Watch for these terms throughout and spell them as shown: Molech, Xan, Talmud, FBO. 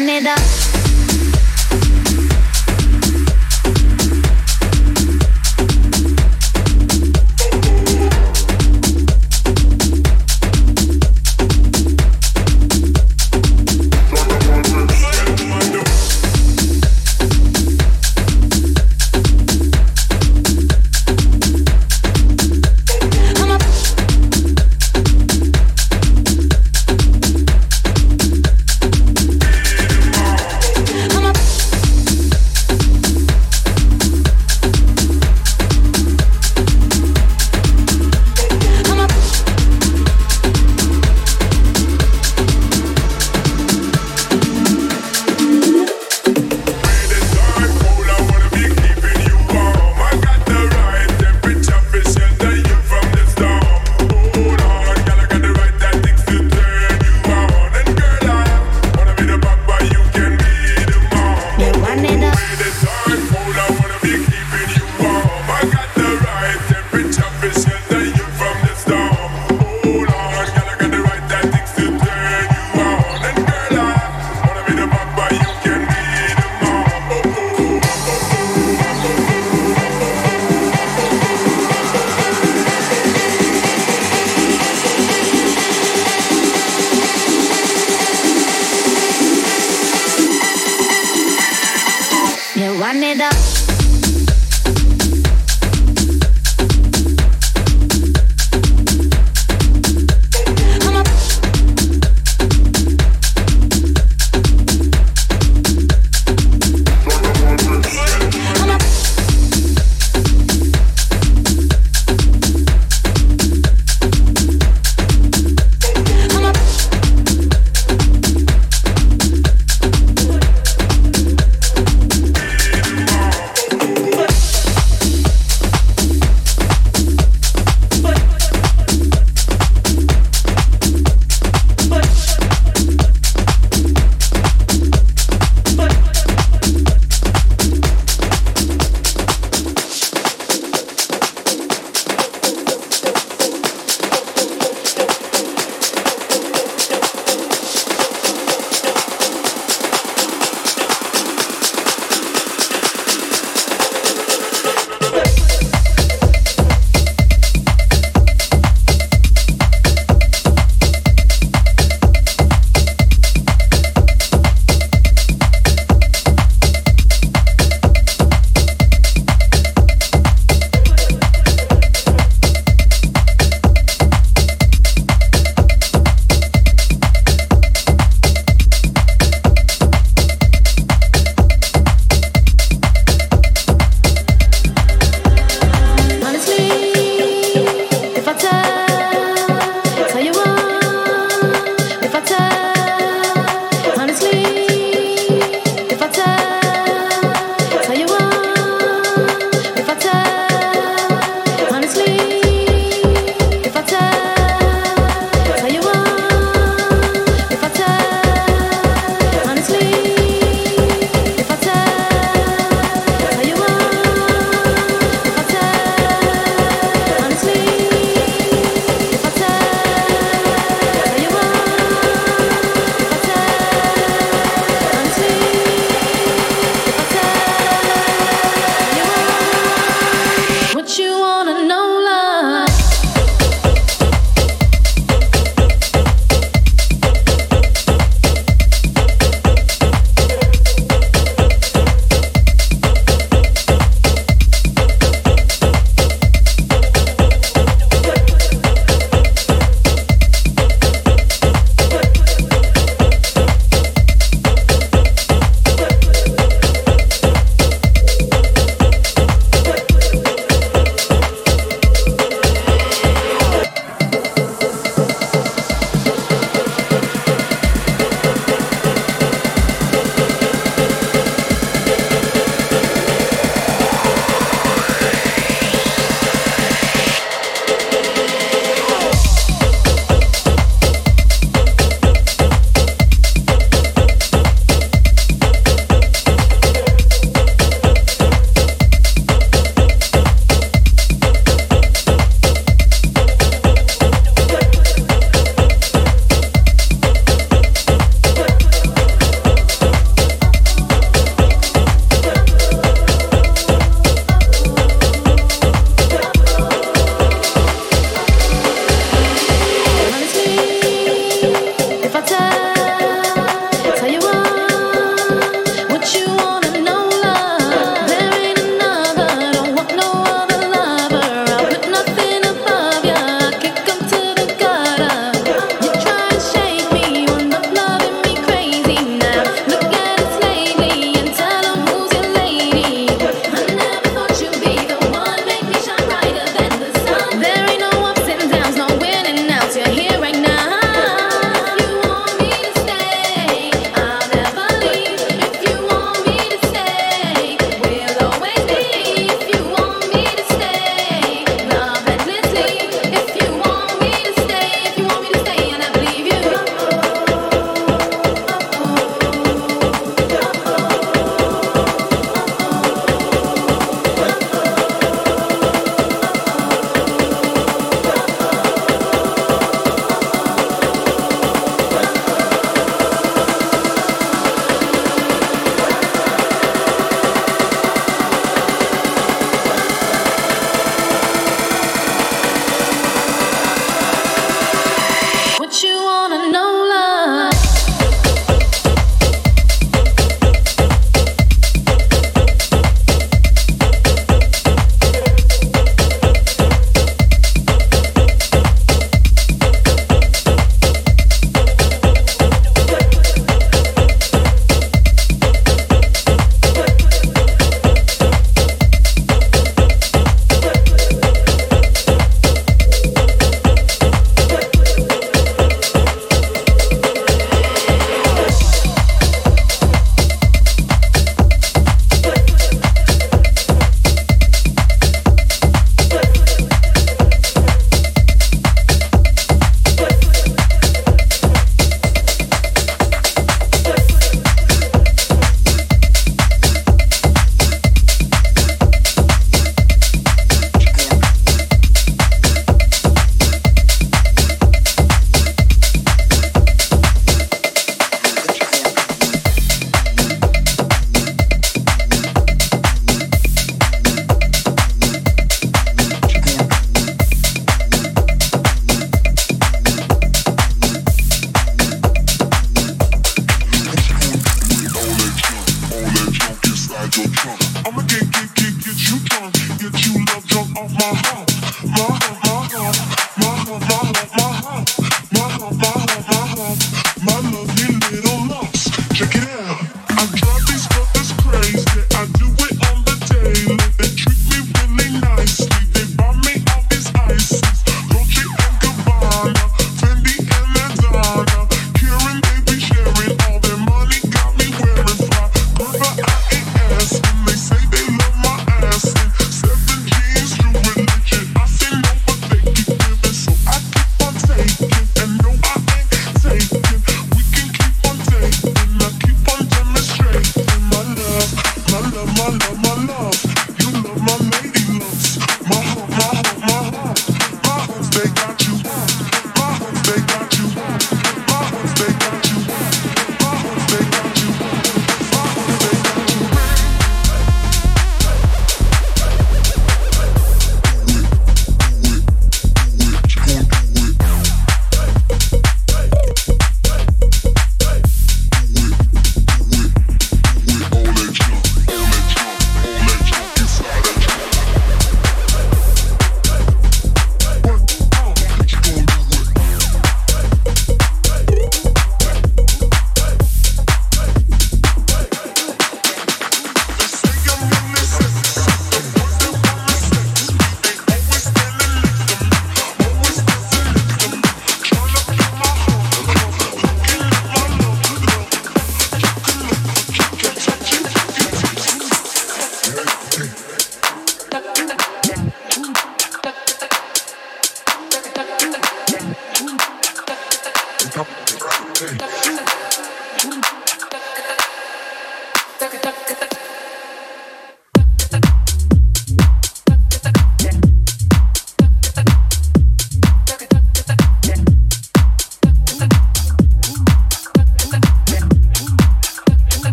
turn it up.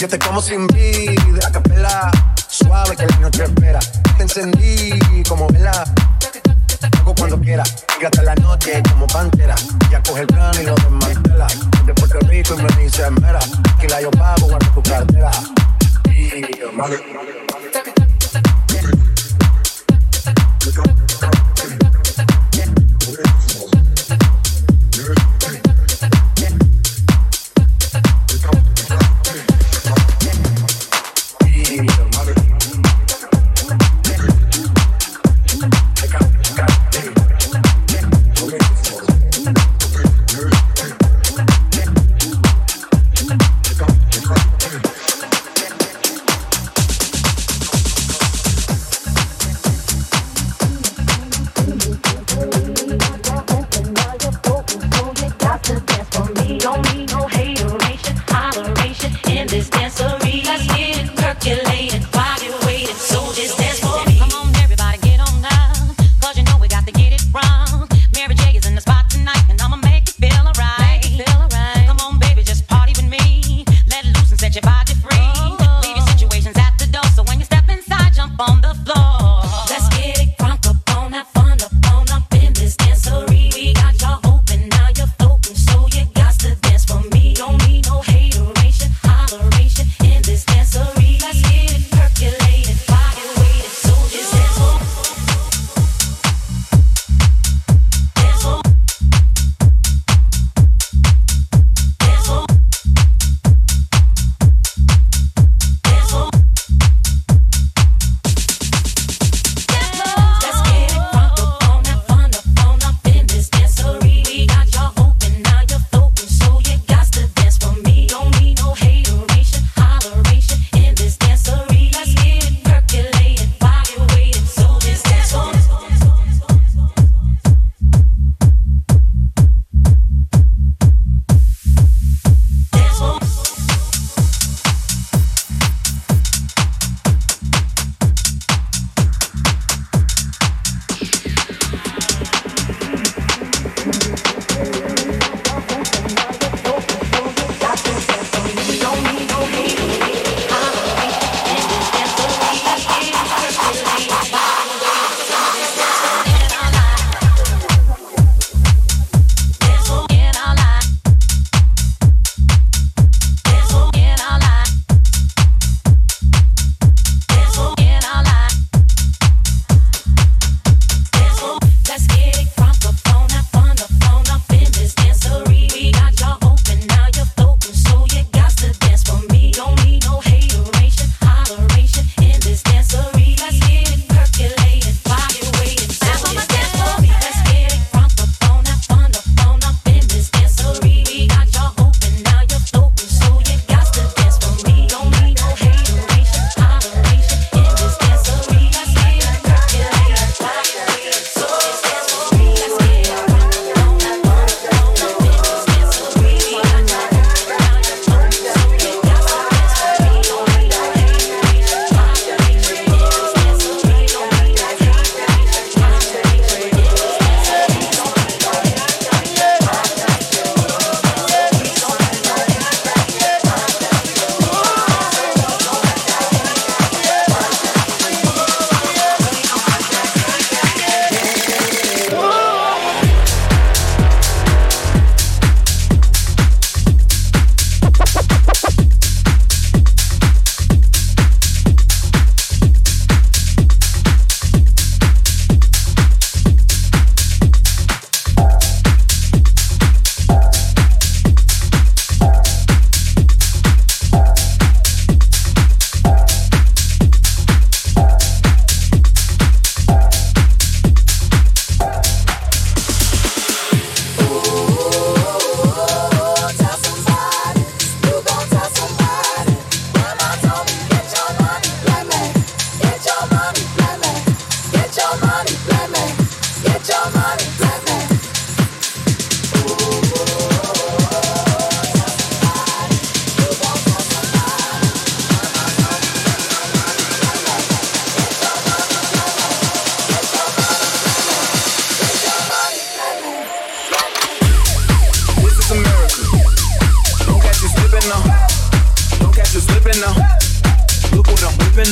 Yo te como sin vida, a capela, suave que la noche espera. Te encendí como vela, hago cuando quiera. Hasta la noche como pantera, ya coge el plano y lo desmantela. De Puerto Rico y me dice mera, que la yo pago, guardo tu cartera. Y hermano,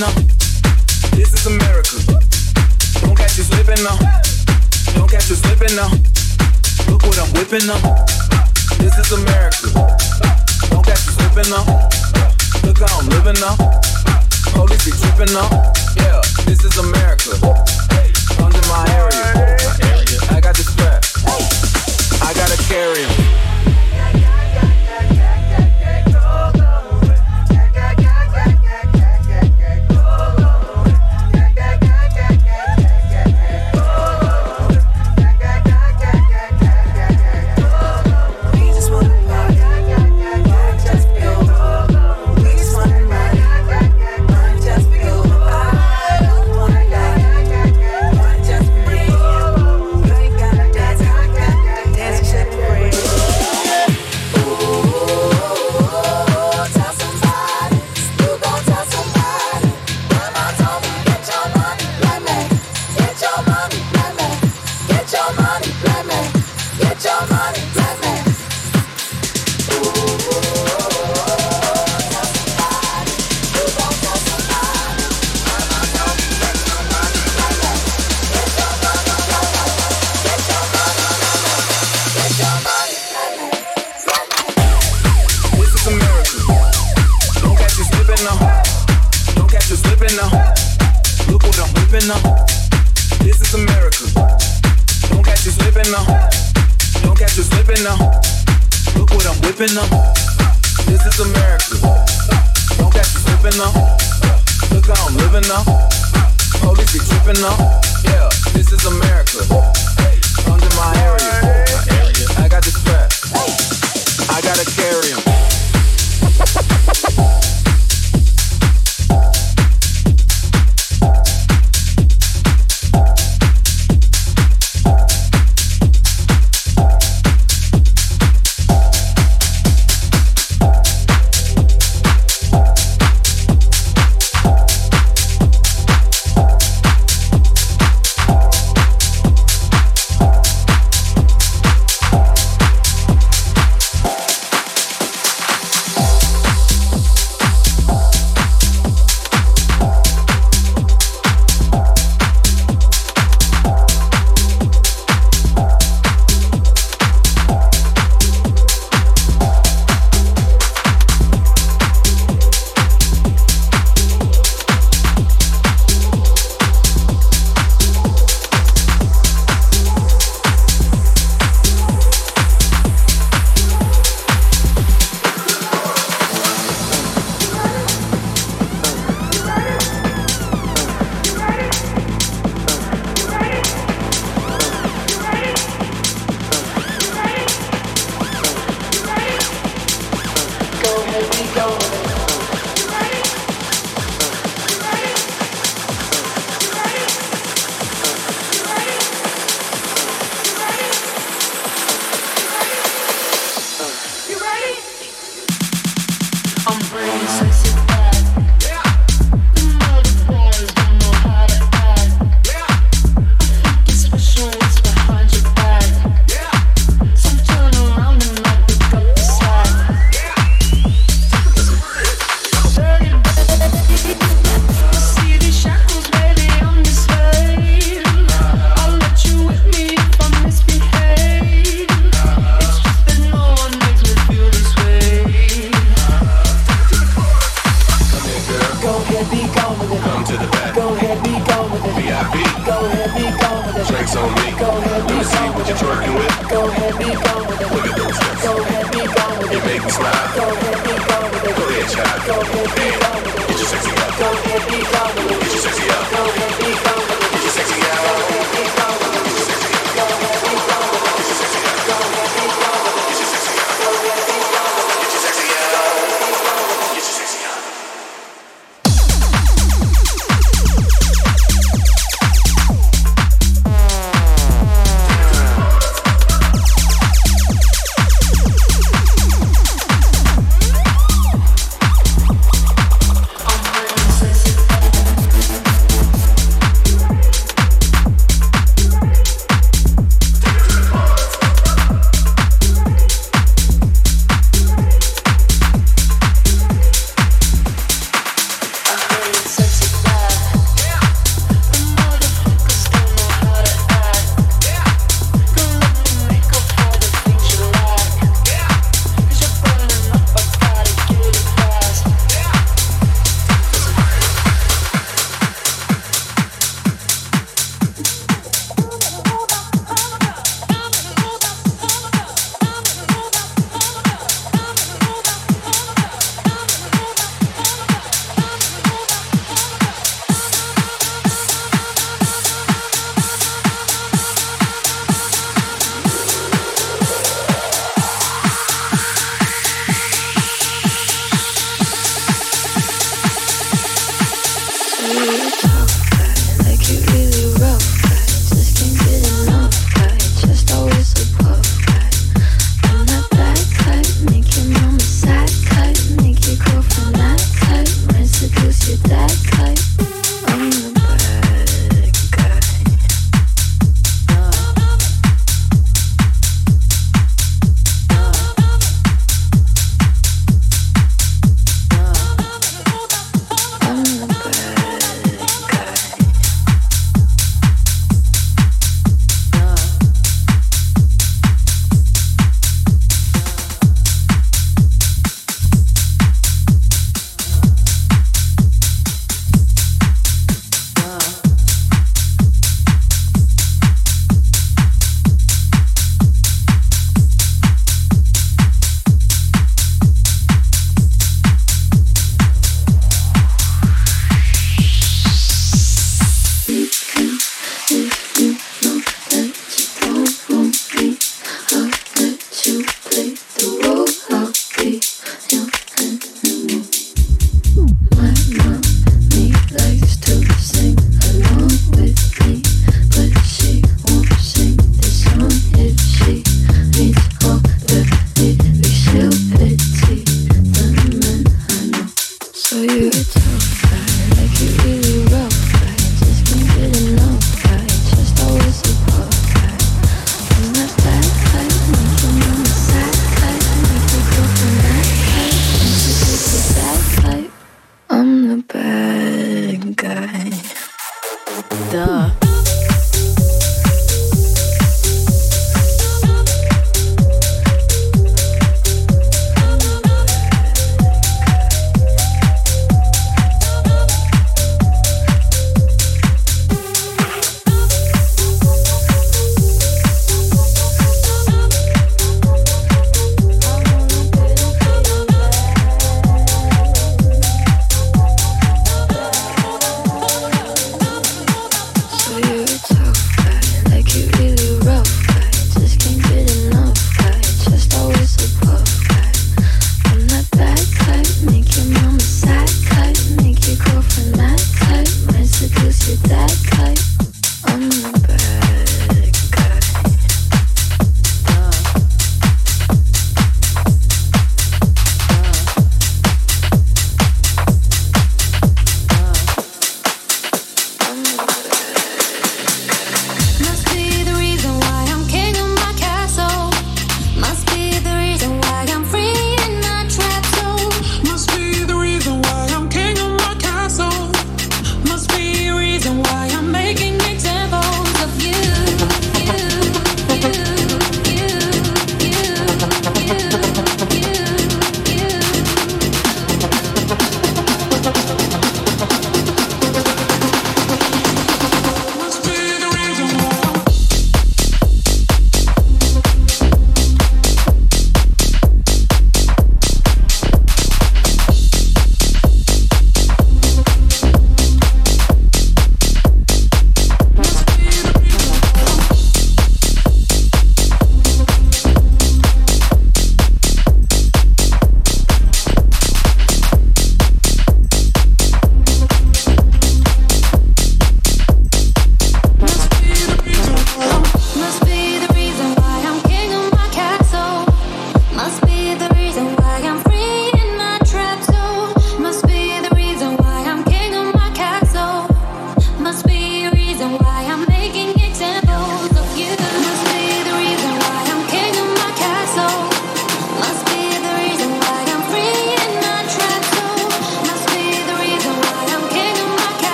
slipping up. This is America. Don't catch you slipping up. Don't catch you slipping up. Look what I'm whipping up. This is America. Don't catch you slipping up. Look how I'm living up. Police be tripping up. Yeah, this is America. Under my area. I got this strap. I gotta carry him.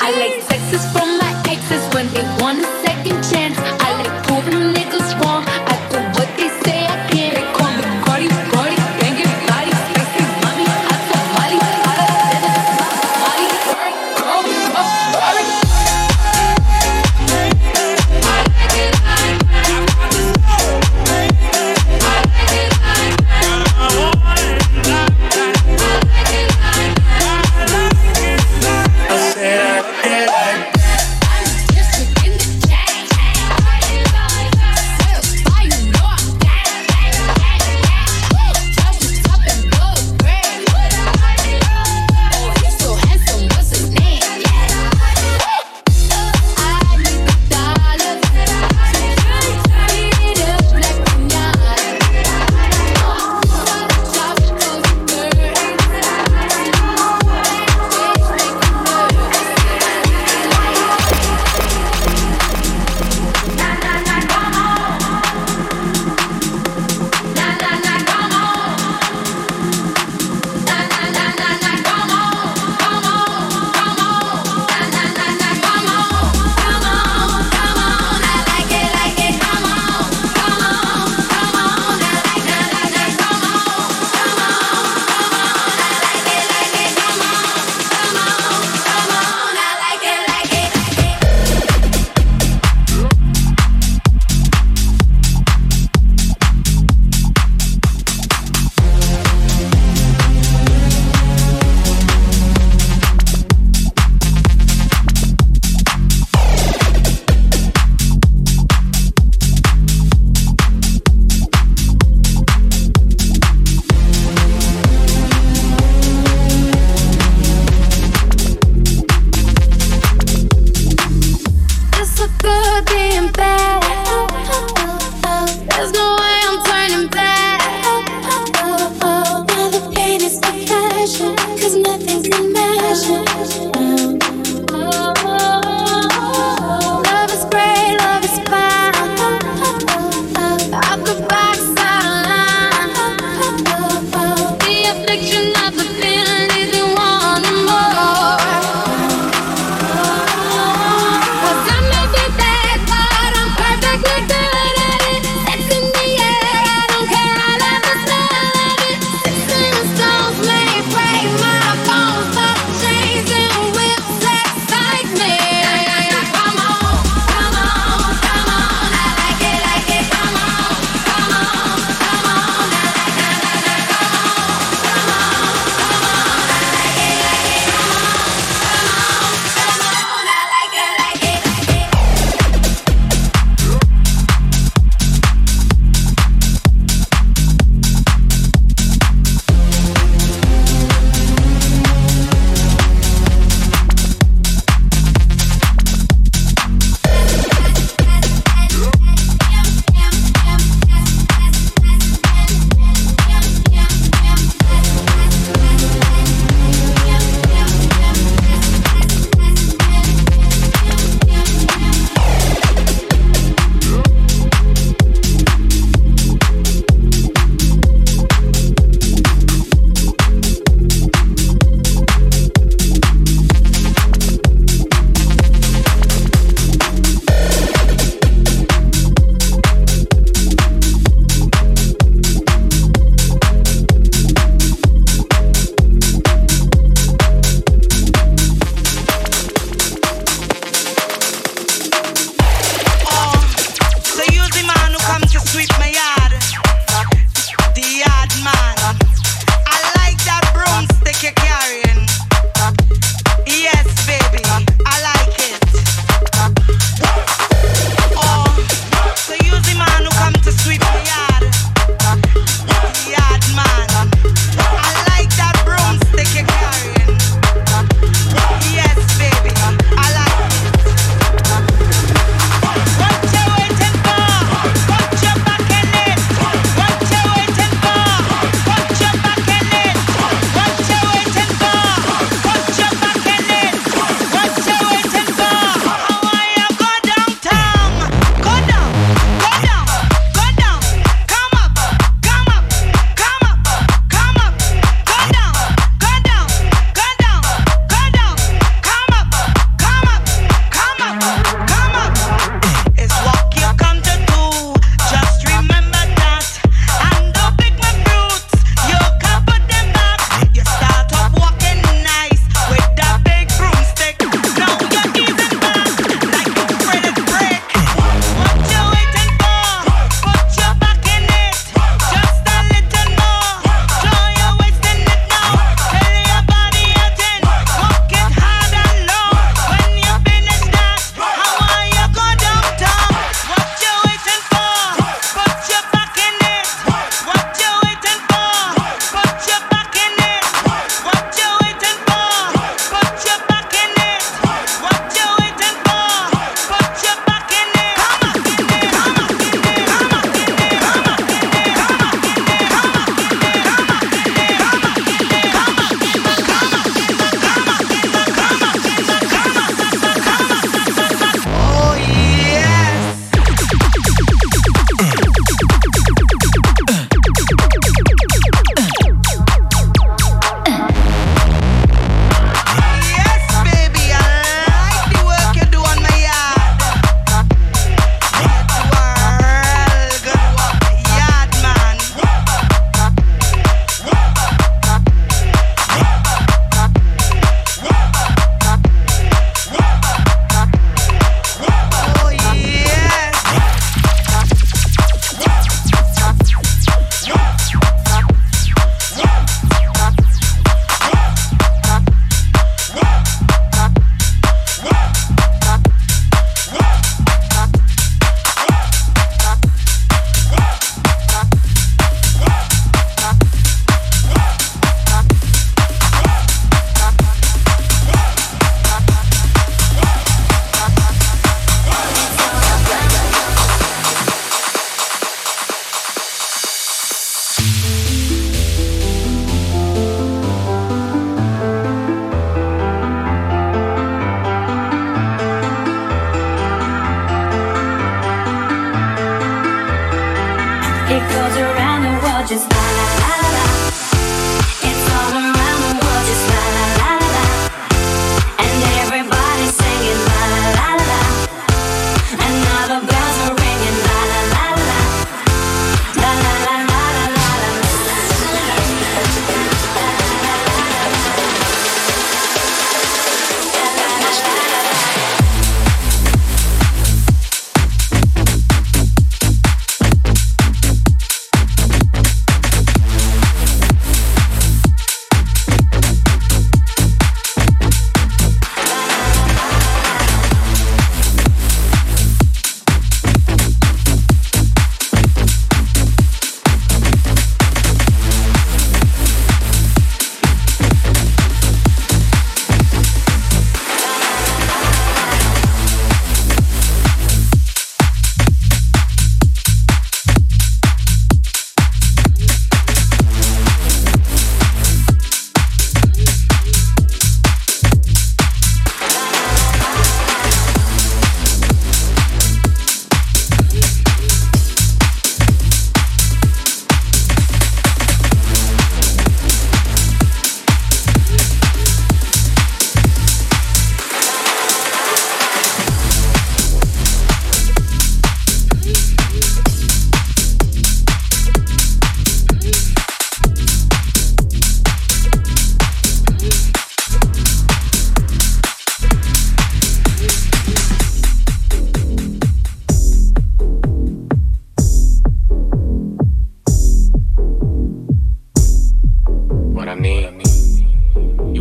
I like sexes from my exes when they want a second chance. I like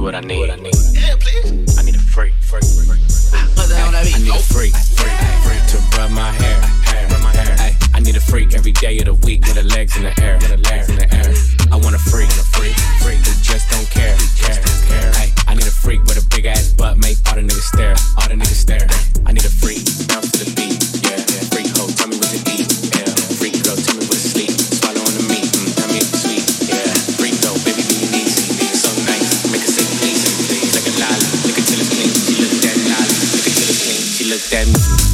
what I need. Yeah, please. I need a freak. I need a freak. Freak to rub my hair. I need a freak every day of the week with her legs in the air. I want a freak. Who just don't care. I need a freak with a big ass butt, make all the niggas stare. I need a freak. Bounce to the beat. Yeah. Freak hoe, tell me what to eat. Yeah. Freak girl, tell me what to sleep. Swallow on the meat. Tell me it's sweet. Yeah. Freak though, baby, be unique. So nice. Make her say please. Things like a lolly. Look until it's clean. She looked at lolly. Look until it's clean. She looked at me.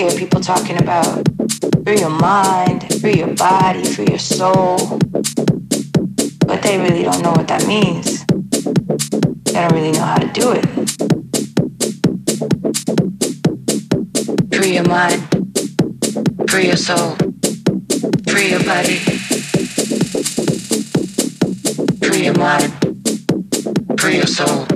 always hear people talking about free your mind, free your body, free your soul, but they really don't know what that means. They don't really know how to do it. Free your mind, free your soul, free your body, free your mind, free your soul.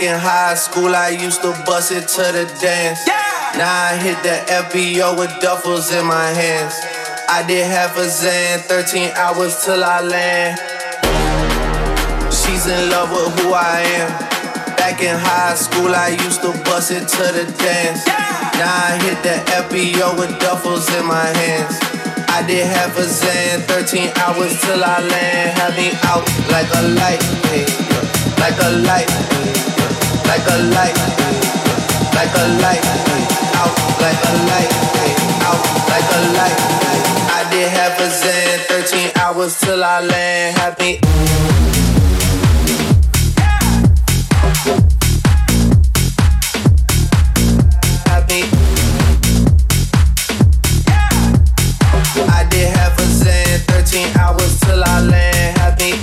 In high school, I used to bust it to the dance. Yeah! Now I hit the FBO with duffels in my hands. I did half a Xan, 13 hours till I land. She's in love with who I am. Back in high school, I used to bust it to the dance. Yeah! Now I hit the FBO with duffels in my hands. I did half a Xan, 13 hours till I land. Had me out like a light, hey, like a light. Like a light, like a light, out like a light, out like a light. I did half a Xan, 13 hours till I land. Happy. Happy. I did half a Xan, 13 hours till I land. Happy.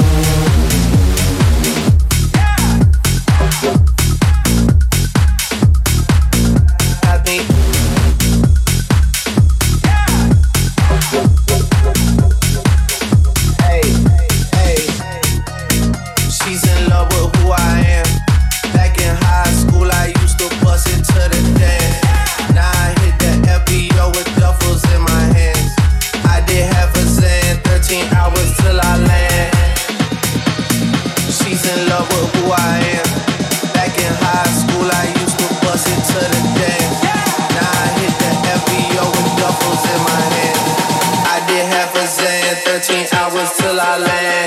Till I land.